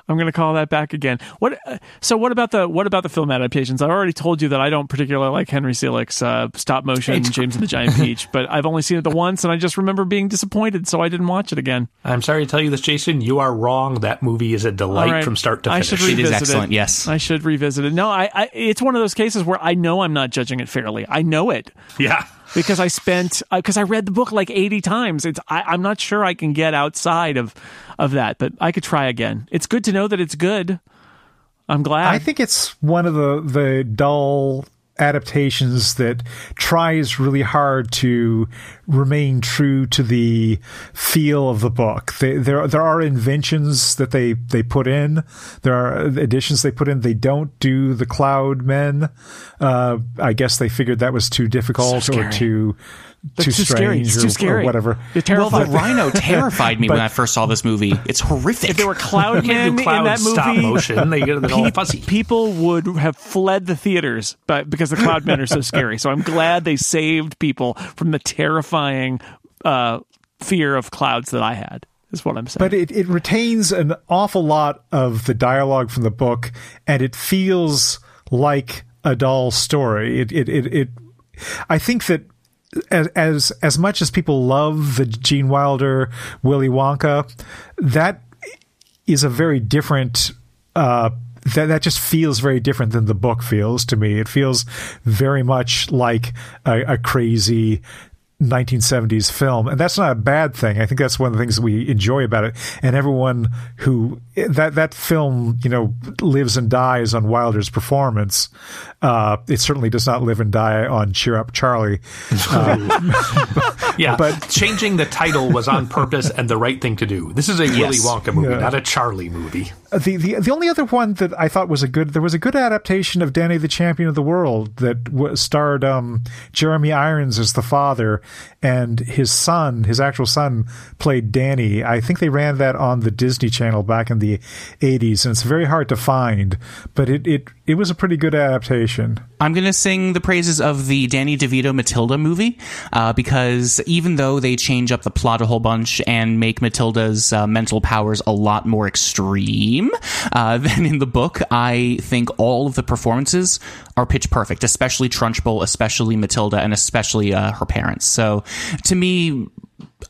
gonna call that back again. What? So what about the film adaptations? I've already told you that I don't particularly like Henry Selick's stop motion James and the Giant Peach, but I've only seen it the once, and I just remember being disappointed, so I didn't watch it again. I'm sorry to tell you this, Jason. You are wrong. That movie is a delight from start to finish. It is excellent. Yes, I should revisit it. No, I. It's one of those cases where I know I'm not judging it fairly. I know it. Yeah. Because I read the book like 80 times. I'm not sure I can get outside of that, but I could try again. It's good to know that it's good. I'm glad. I think it's one of the Dahl adaptations that tries really hard to remain true to the feel of the book. There are inventions that they put in. There are additions they put in. They don't do the cloud men. I guess they figured that was too difficult or too strange or whatever. Well, the rhino terrified me when I first saw this movie. It's horrific. If there were cloud men in that movie, stop motion, they get all fuzzy. People would have fled the theaters because the cloud men are so scary. So I'm glad they saved people from the terrifying fear of clouds that I had. Is what I'm saying. But it retains an awful lot of the dialogue from the book, and it feels like a Dahl story. I think that. As much as people love the Gene Wilder Willy Wonka, that is a very different. That just feels very different than the book feels to me. It feels very much like a crazy 1970s film, and that's not a bad thing. I think that's one of the things we enjoy about it. And everyone who that film, lives and dies on Wilder's performance. It certainly does not live and die on Cheer Up Charlie. Yeah, but changing the title was on purpose and the right thing to do. This is a Willy Wonka movie, not a Charlie movie. The only other one that I thought was a good adaptation of Danny the Champion of the World that starred Jeremy Irons as the father, and his actual son played Danny. I think they ran that on the Disney Channel back in the 80s, and it's very hard to find, but it was a pretty good adaptation. I'm going to sing the praises of the Danny DeVito Matilda movie, because even though they change up the plot a whole bunch and make Matilda's mental powers a lot more extreme than in the book, I think all of the performances are pitch perfect, especially Trunchbull, especially Matilda, and especially her parents. So to me,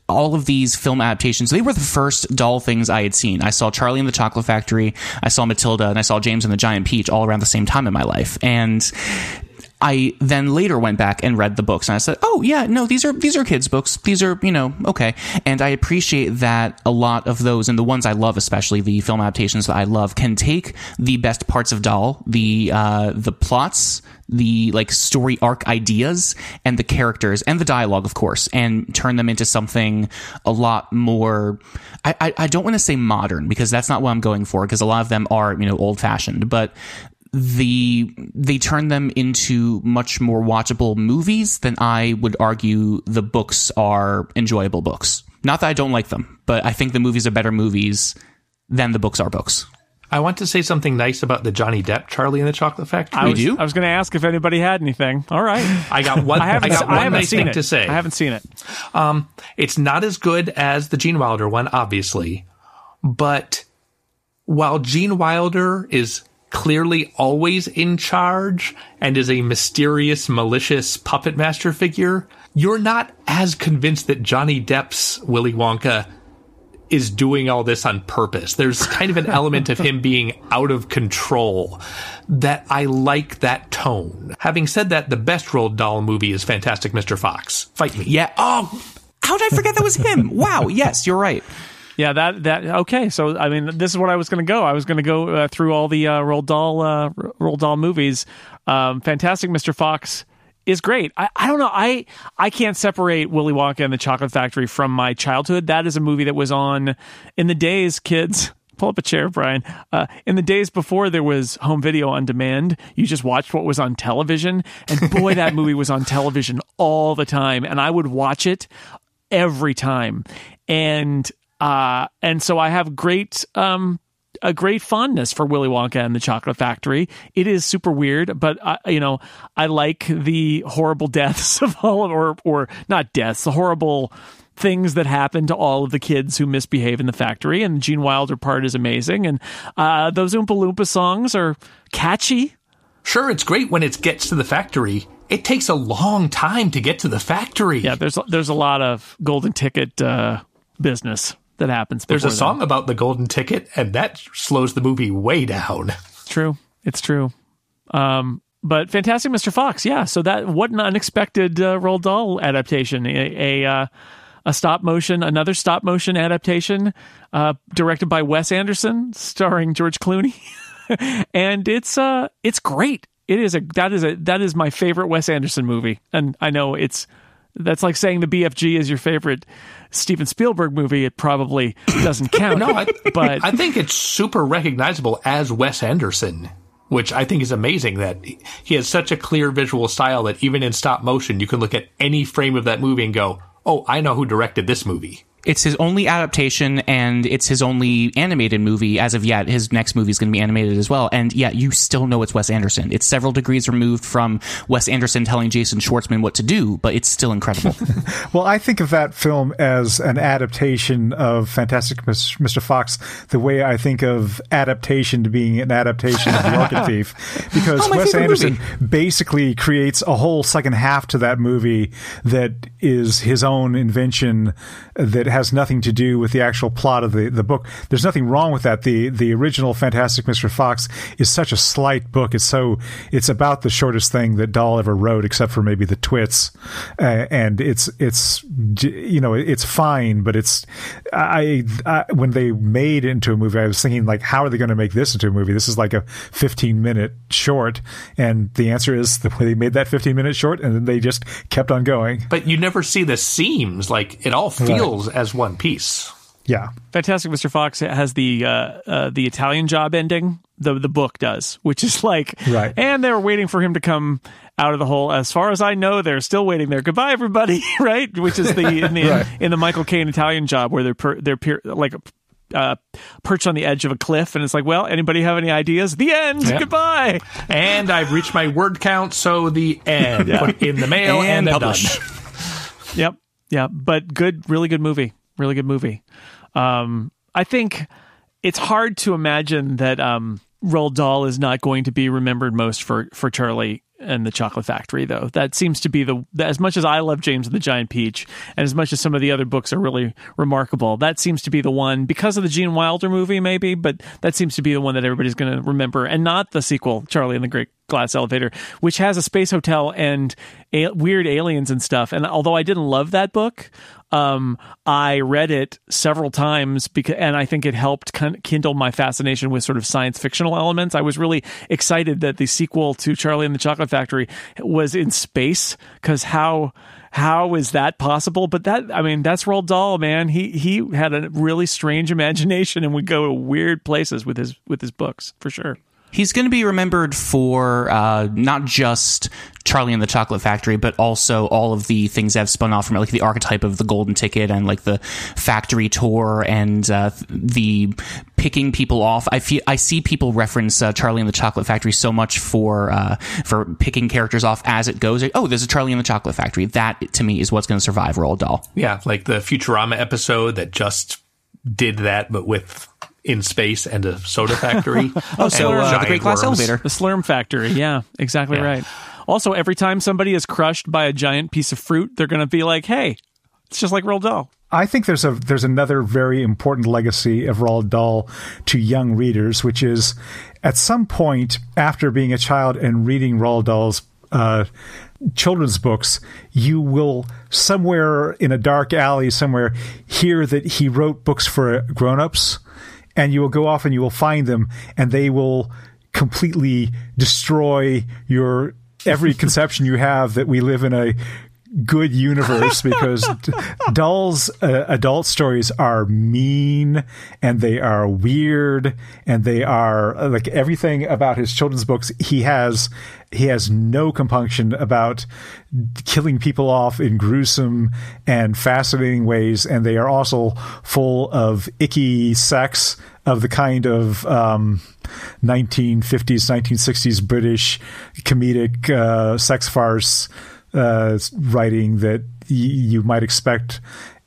all of these film adaptations, they were the first Dahl things I had seen. I saw Charlie and the Chocolate Factory, I saw Matilda, and I saw James and the Giant Peach all around the same time in my life. And I then later went back and read the books, and I said, oh yeah, no, these are kids' books. These are, you know, okay. And I appreciate that a lot of those, and the ones I love, especially the film adaptations that I love, can take the best parts of Dahl, the plots, the like story arc ideas, and the characters and the dialogue, of course, and turn them into something a lot more, I don't want to say modern, because that's not what I'm going for, because a lot of them are, you know, old fashioned, but they turn them into much more watchable movies than I would argue the books are enjoyable books. Not that I don't like them, but I think the movies are better movies than the books are books. I want to say something nice about the Johnny Depp Charlie and the Chocolate Factory. I was going to ask if anybody had anything. All right. I got one nice thing to say. I haven't seen it. It's not as good as the Gene Wilder one, obviously. But while Gene Wilder is clearly always in charge and is a mysterious, malicious puppet master figure, you're not as convinced that Johnny Depp's Willy Wonka is doing all this on purpose. There's kind of an element of him being out of control that I like that tone. Having said that, the best Roald Dahl movie is Fantastic Mr. Fox. Fight me. Yeah. Oh, how did I forget that was him? Wow. Yes, you're right. Yeah, that okay. So I mean, this is what I was going to go. I was going to go through all the Roald Dahl movies. Fantastic Mr. Fox is great. I don't know. I can't separate Willy Wonka and the Chocolate Factory from my childhood. That is a movie that was on in the days, kids. Pull up a chair, Brian. In the days before there was home video on demand, you just watched what was on television. And boy, that movie was on television all the time, and I would watch it every time. And so I have a great fondness for Willy Wonka and the Chocolate Factory. It is super weird, but I like the horrible deaths of all of, or not deaths, the horrible things that happen to all of the kids who misbehave in the factory. And the Gene Wilder part is amazing, and those Oompa Loompa songs are catchy. Sure, it's great when it gets to the factory. It takes a long time to get to the factory. Yeah, there's a lot of golden ticket business that happens. There's a song about the golden ticket, and that slows the movie way down. True. It's true. But Fantastic Mr. Fox, yeah. So that, what an unexpected Roald Dahl adaptation. A stop motion, another stop motion adaptation, directed by Wes Anderson, starring George Clooney. And it's great. It is that is my favorite Wes Anderson movie. And I know that's like saying the BFG is your favorite Steven Spielberg movie. It probably doesn't count. No, but I think it's super recognizable as Wes Anderson, which I think is amazing that he has such a clear visual style that even in stop motion, you can look at any frame of that movie and go, oh, I know who directed this movie. It's his only adaptation, and it's his only animated movie as of yet. His next movie is going to be animated as well. And yet you still know it's Wes Anderson. It's several degrees removed from Wes Anderson telling Jason Schwartzman what to do, but it's still incredible. Well, I think of that film as an adaptation of Fantastic Mr. Fox the way I think of adaptation to being an adaptation of Rocket Thief, because Wes Anderson basically creates a whole second half to that movie that is his own invention that has nothing to do with the actual plot of the book. There's nothing wrong with that. The original Fantastic Mr. Fox is such a slight book. It's about the shortest thing that Dahl ever wrote, except for maybe the Twits. And it's fine, but it's, I when they made into a movie, I was thinking, like, how are they going to make this into a movie? This is like a 15-minute short. And the answer is the way they made that 15-minute short, and then they just kept on going. But you never see the seams. Like, it all feels as one piece. Yeah. Fantastic Mr. Fox has the Italian Job ending. The book does, which is like, right. And they were waiting for him to come out of the hole. As far as I know, they're still waiting there. Goodbye, everybody. Right. Which is in the Michael Caine Italian Job, where they're perched on the edge of a cliff, and it's like, well, anybody have any ideas? The end. Yep. Goodbye. And I've reached my word count. So the end. Yeah. Put in the mail and publish. Yep. Yeah, but really good movie. I think it's hard to imagine that Roald Dahl is not going to be remembered most for Charlie and the Chocolate Factory, though. That seems to be as much as I love James and the Giant Peach, and as much as some of the other books are really remarkable, that seems to be the one, because of the Gene Wilder movie maybe, but that seems to be the one that everybody's going to remember, and not the sequel, Charlie and the Great Glass Elevator, which has a space hotel and weird aliens and stuff. And although I didn't love that book, I read it several times because, and I think it helped kindle my fascination with sort of science fictional elements. I was really excited that the sequel to Charlie and the Chocolate Factory was in space, because how is that possible? But that, I mean, that's Roald Dahl, man. He had a really strange imagination and would go to weird places with his books, for sure. He's going to be remembered for not just Charlie and the Chocolate Factory, but also all of the things that have spun off from it, like the archetype of the golden ticket and like the factory tour and the picking people off. I see people reference Charlie and the Chocolate Factory so much for picking characters off as it goes. Oh, there's a Charlie and the Chocolate Factory. That, to me, is what's going to survive Roald Dahl. Yeah, like the Futurama episode that just did that, but with... in space and a soda factory. Oh, so the Great Glass Elevator. The Slurm Factory. Yeah, exactly, yeah. Right. Also, every time somebody is crushed by a giant piece of fruit, they're going to be like, hey, it's just like Roald Dahl. I think there's another very important legacy of Roald Dahl to young readers, which is at some point after being a child and reading Roald Dahl's children's books, you will somewhere in a dark alley somewhere hear that he wrote books for grown-ups. And you will go off and you will find them, and they will completely destroy your every conception you have that we live in a good universe, because Dahl's adult stories are mean and they are weird and they are like everything about his children's books. He has no compunction about killing people off in gruesome and fascinating ways, and they are also full of icky sex of the kind of 1950s, 1960s British comedic sex farce writing that you might expect.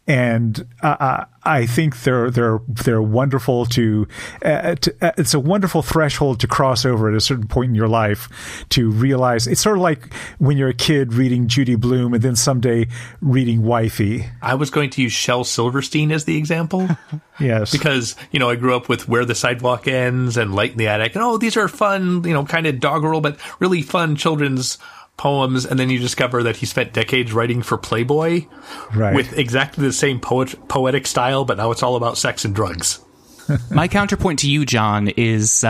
And I think they're wonderful to it's a wonderful threshold to cross over at a certain point in your life to realize. It's sort of like when you're a kid reading Judy Blume and then someday reading Wifey. I was going to use Shel Silverstein as the example. Yes. Because, you know, I grew up with Where the Sidewalk Ends and Light in the Attic. And, oh, these are fun, you know, kind of doggerel, but really fun children's poems, and then you discover that he spent decades writing for Playboy, right, with exactly the same poetic style, but now it's all about sex and drugs. My counterpoint to you, John, is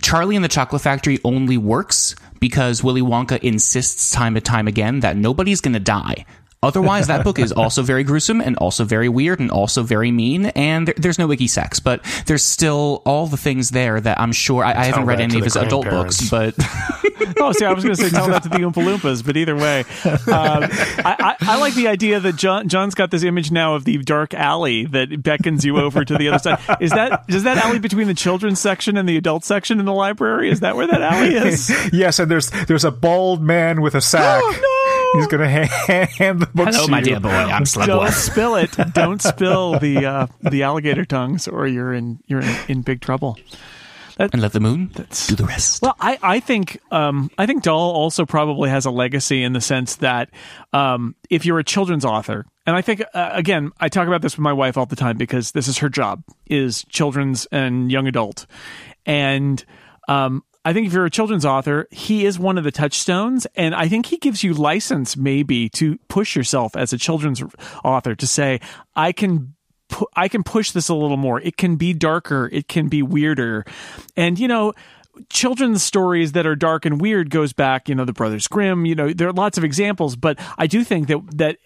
Charlie and the Chocolate Factory only works because Willy Wonka insists time and time again that nobody's going to die. Otherwise, that book is also very gruesome and also very weird and also very mean, and there's no icky sex, but there's still all the things there that I'm sure... I haven't read any of his adult books, but... Oh, see, I was going to say tell that to the Oompa Loompas, but either way. I like the idea that John's got this image now of the dark alley that beckons you over to the other side. Is that alley between the children's section and the adult section in the library? Is that where that alley is? Yes, and there's a bald man with a sack. Oh, no! He's going to hand the books to you. Oh, my dear boy, I'm slug. Don't spill it. Don't spill the alligator tongues, or you're in big trouble. And let the moon do the rest. Well, I think Dahl also probably has a legacy in the sense that if you're a children's author, and I think, again, I talk about this with my wife all the time because this is her job, is children's and young adult. And I think if you're a children's author, he is one of the touchstones, and I think he gives you license maybe to push yourself as a children's author to say, I can push this a little more. It can be darker. It can be weirder. And, you know, children's stories that are dark and weird goes back, you know, the Brothers Grimm, you know, there are lots of examples, but I do think that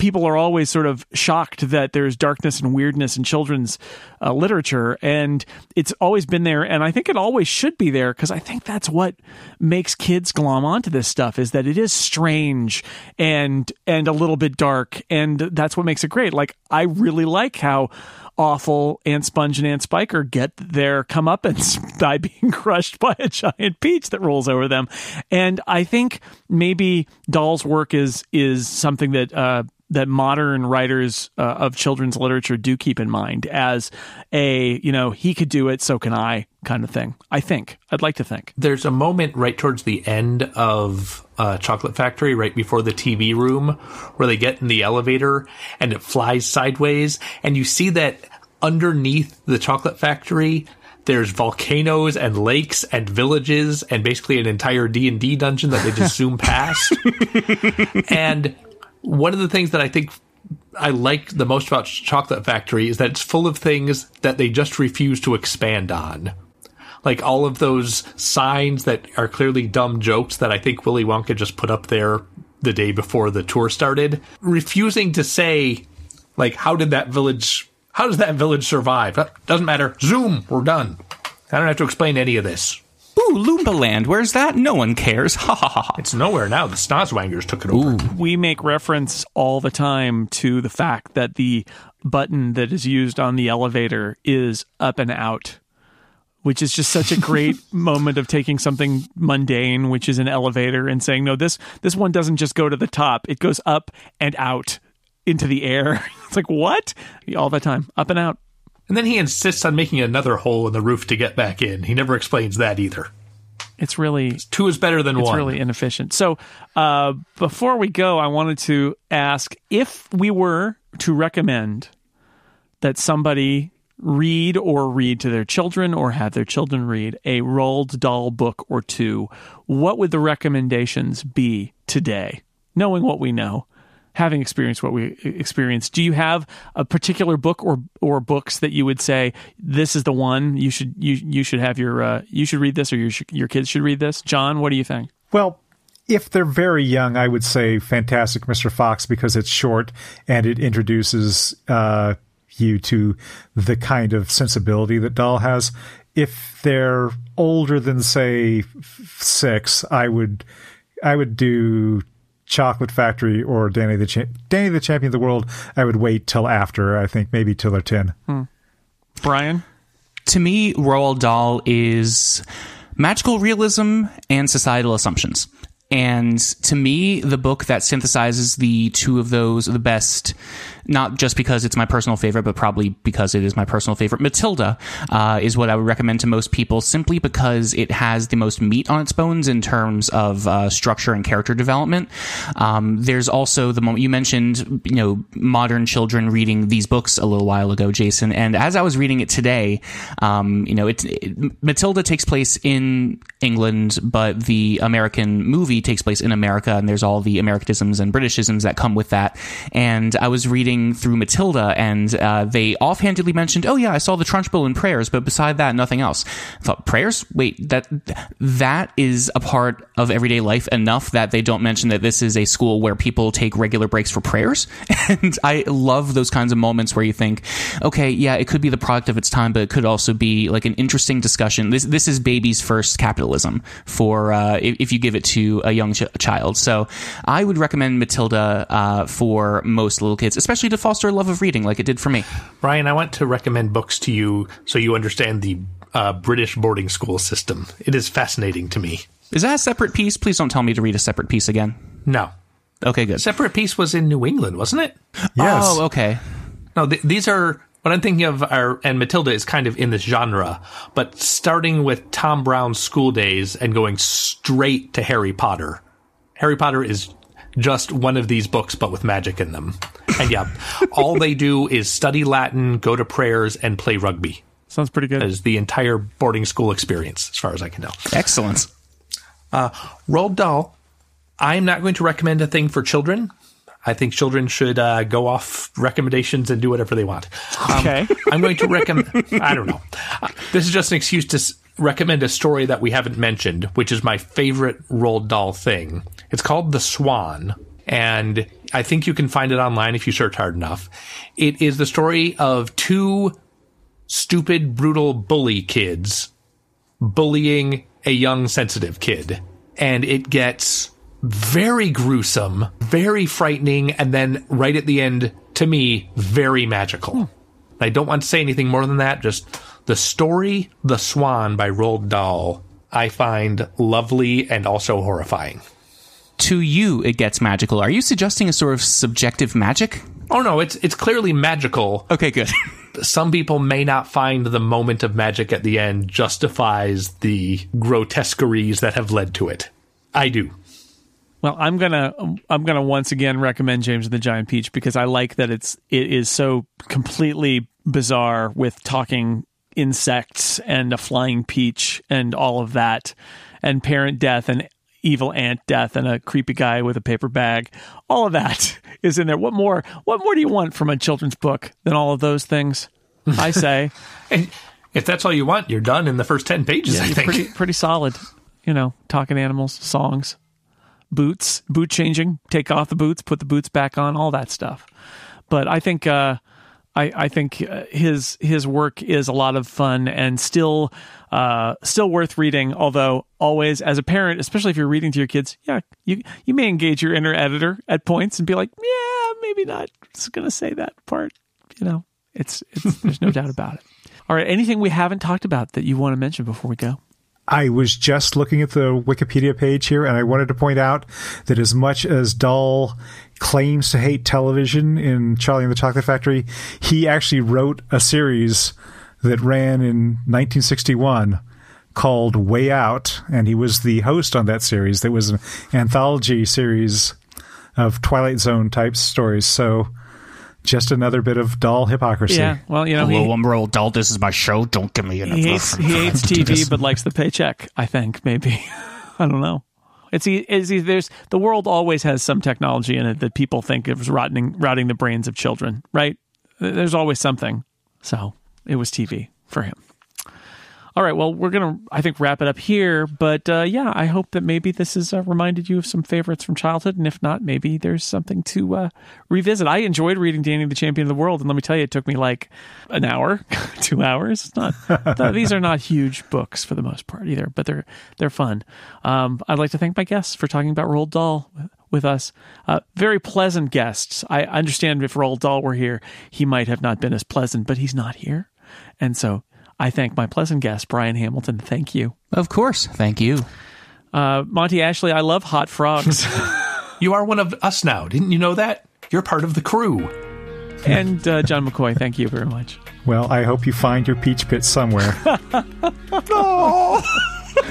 people are always sort of shocked that there's darkness and weirdness in children's literature, and it's always been there, and I think it always should be there, because I think that's what makes kids glom onto this stuff, is that it is strange and a little bit dark, and that's what makes it great. Like, I really like how Awful Aunt Sponge and Aunt Spiker get their comeuppance by being crushed by a giant peach that rolls over them. And I think maybe Dahl's work is something that that modern writers of children's literature do keep in mind as a, you know, he could do it, so can I kind of thing. I'd like to think. There's a moment right towards the end of Chocolate Factory, right before the TV room, where they get in the elevator and it flies sideways. And you see that underneath the Chocolate Factory, There's volcanoes and lakes and villages and basically an entire D&D dungeon that they just zoom past. And one of the things that I think I like the most about Chocolate Factory is that it's full of things that they just refuse to expand on. Like all of those signs that are clearly dumb jokes that I think Willy Wonka just put up there the day before the tour started, refusing to say, like, how does that village survive? Doesn't matter. Zoom. We're done. I don't have to explain any of this. Ooh, Loompa Land. Where's that? No one cares. Ha ha ha. It's nowhere now. The Snozwangers took it over. Ooh. We make reference all the time to the fact that the button that is used on the elevator is up and out, which is just such a great moment of taking something mundane, which is an elevator, and saying, no, this one doesn't just go to the top. It goes up and out into the air. It's like, what? All the time. Up and out. And then he insists on making another hole in the roof to get back in. He never explains that either. It's really... two is better than one. It's really inefficient. So before we go, I wanted to ask, if we were to recommend that somebody... read to their children or have their children read a Roald Dahl book or two, what would the recommendations be today? Knowing what we know, having experienced what we experienced, do you have a particular book or books that you would say, this is the one you should have your you should read this, or your kids should read this? John, what do you think? Well, if they're very young, I would say Fantastic Mr. Fox, because it's short and it introduces you to the kind of sensibility that Dahl has. If they're older than, say, 6, I would do Chocolate Factory or Danny the Champion of the World. I would wait till after, I think, maybe till they're 10. Brian? To me, Roald Dahl is magical realism and societal assumptions. And to me, the book that synthesizes the two of those the best, not just because it's my personal favorite, but probably because it is my personal favorite, Matilda, is what I would recommend to most people, simply because it has the most meat on its bones in terms of structure and character development. There's also the moment you mentioned, modern children reading these books a little while ago, Jason. And as I was reading it today, Matilda takes place in England, but the American movie takes place in America, and there's all the Americanisms and Britishisms that come with that. And I was reading through Matilda, and they offhandedly mentioned, oh yeah, I saw the Trunchbull in prayers, but beside that, nothing else. I thought, prayers? Wait, that is a part of everyday life enough that they don't mention that this is a school where people take regular breaks for prayers? And I love those kinds of moments where you think, okay, yeah, it could be the product of its time, but it could also be like an interesting discussion. This is baby's first capitalism for if you give it to a young child. So I would recommend Matilda for most little kids, especially to foster a love of reading like it did for me. Brian, I want to recommend books to you so you understand the British boarding school system. It is fascinating to me. Is that a separate piece? Please don't tell me to read a separate piece again. No. Okay, good. Separate piece was in New England, wasn't it? Yes. Oh, okay. No, these are... what I'm thinking of and Matilda is kind of in this genre, but starting with Tom Brown's School Days and going straight to Harry Potter. Harry Potter is just one of these books, but with magic in them. And yeah, all they do is study Latin, go to prayers, and play rugby. Sounds pretty good. That is the entire boarding school experience, as far as I can tell. Excellent. Roald Dahl, I'm not going to recommend a thing for children. I think children should go off recommendations and do whatever they want. Okay. I'm going to recommend... I don't know. This is just an excuse to recommend a story that we haven't mentioned, which is my favorite Roald Dahl thing. It's called The Swan, and I think you can find it online if you search hard enough. It is the story of two stupid, brutal bully kids bullying a young, sensitive kid. And it gets... very gruesome, very frightening, and then right at the end, to me, very magical. I don't want to say anything more than that, just the story, The Swan by Roald Dahl, I find lovely and also horrifying. To you, it gets magical. Are you suggesting a sort of subjective magic? Oh, no, it's clearly magical. Okay, good. Some people may not find the moment of magic at the end justifies the grotesqueries that have led to it. I do. Well, I'm gonna once again recommend James and the Giant Peach, because I like that it is so completely bizarre with talking insects and a flying peach and all of that, and parent death and evil aunt death and a creepy guy with a paper bag. All of that is in there. What more do you want from a children's book than all of those things? I say. If that's all you want, you're done in the first 10 pages, yeah, I think. Pretty solid. You know, talking animals, songs, boots, boot changing, take off the boots, put the boots back on, all that stuff. But I think his work is a lot of fun and still worth reading. Although always, as a parent, especially if you're reading to your kids, yeah, you may engage your inner editor at points and be like, yeah, maybe not. Just gonna say that part. You know, it's there's no doubt about it. All right, anything we haven't talked about that you want to mention before we go? I was just looking at the Wikipedia page here, and I wanted to point out that as much as Dahl claims to hate television in Charlie and the Chocolate Factory, he actually wrote a series that ran in 1961 called Way Out, and he was the host on that series. That was an anthology series of Twilight Zone-type stories, so just another bit of Dahl hypocrisy. Yeah, well, you know, hello, I'm Roald Dahl. This is my show. Don't give me an. He hates TV, but likes the paycheck. I think maybe. I don't know. There's the world always has some technology in it that people think is rotting the brains of children. Right? There's always something. So it was TV for him. All right. Well, we're gonna, I think, wrap it up here. But yeah, I hope that maybe this has reminded you of some favorites from childhood, and if not, maybe there's something to revisit. I enjoyed reading Danny the Champion of the World, and let me tell you, it took me like an hour, 2 hours. It's not these are not huge books for the most part either, but they're fun. I'd like to thank my guests for talking about Roald Dahl with us. Very pleasant guests. I understand if Roald Dahl were here, he might have not been as pleasant, but he's not here, and so I thank my pleasant guest, Brian Hamilton. Thank you. Of course. Thank you. Monty Ashley, I love hot frogs. You are one of us now. Didn't you know that? You're part of the crew. And John McCoy, thank you very much. Well, I hope you find your peach pit somewhere. No!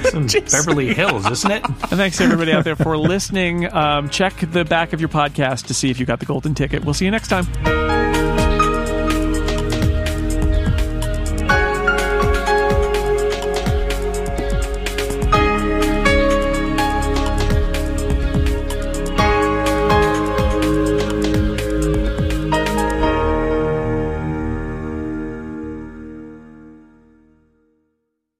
It's in Beverly Hills, isn't it? And thanks to everybody out there for listening. Check the back of your podcast to see if you got the golden ticket. We'll see you next time.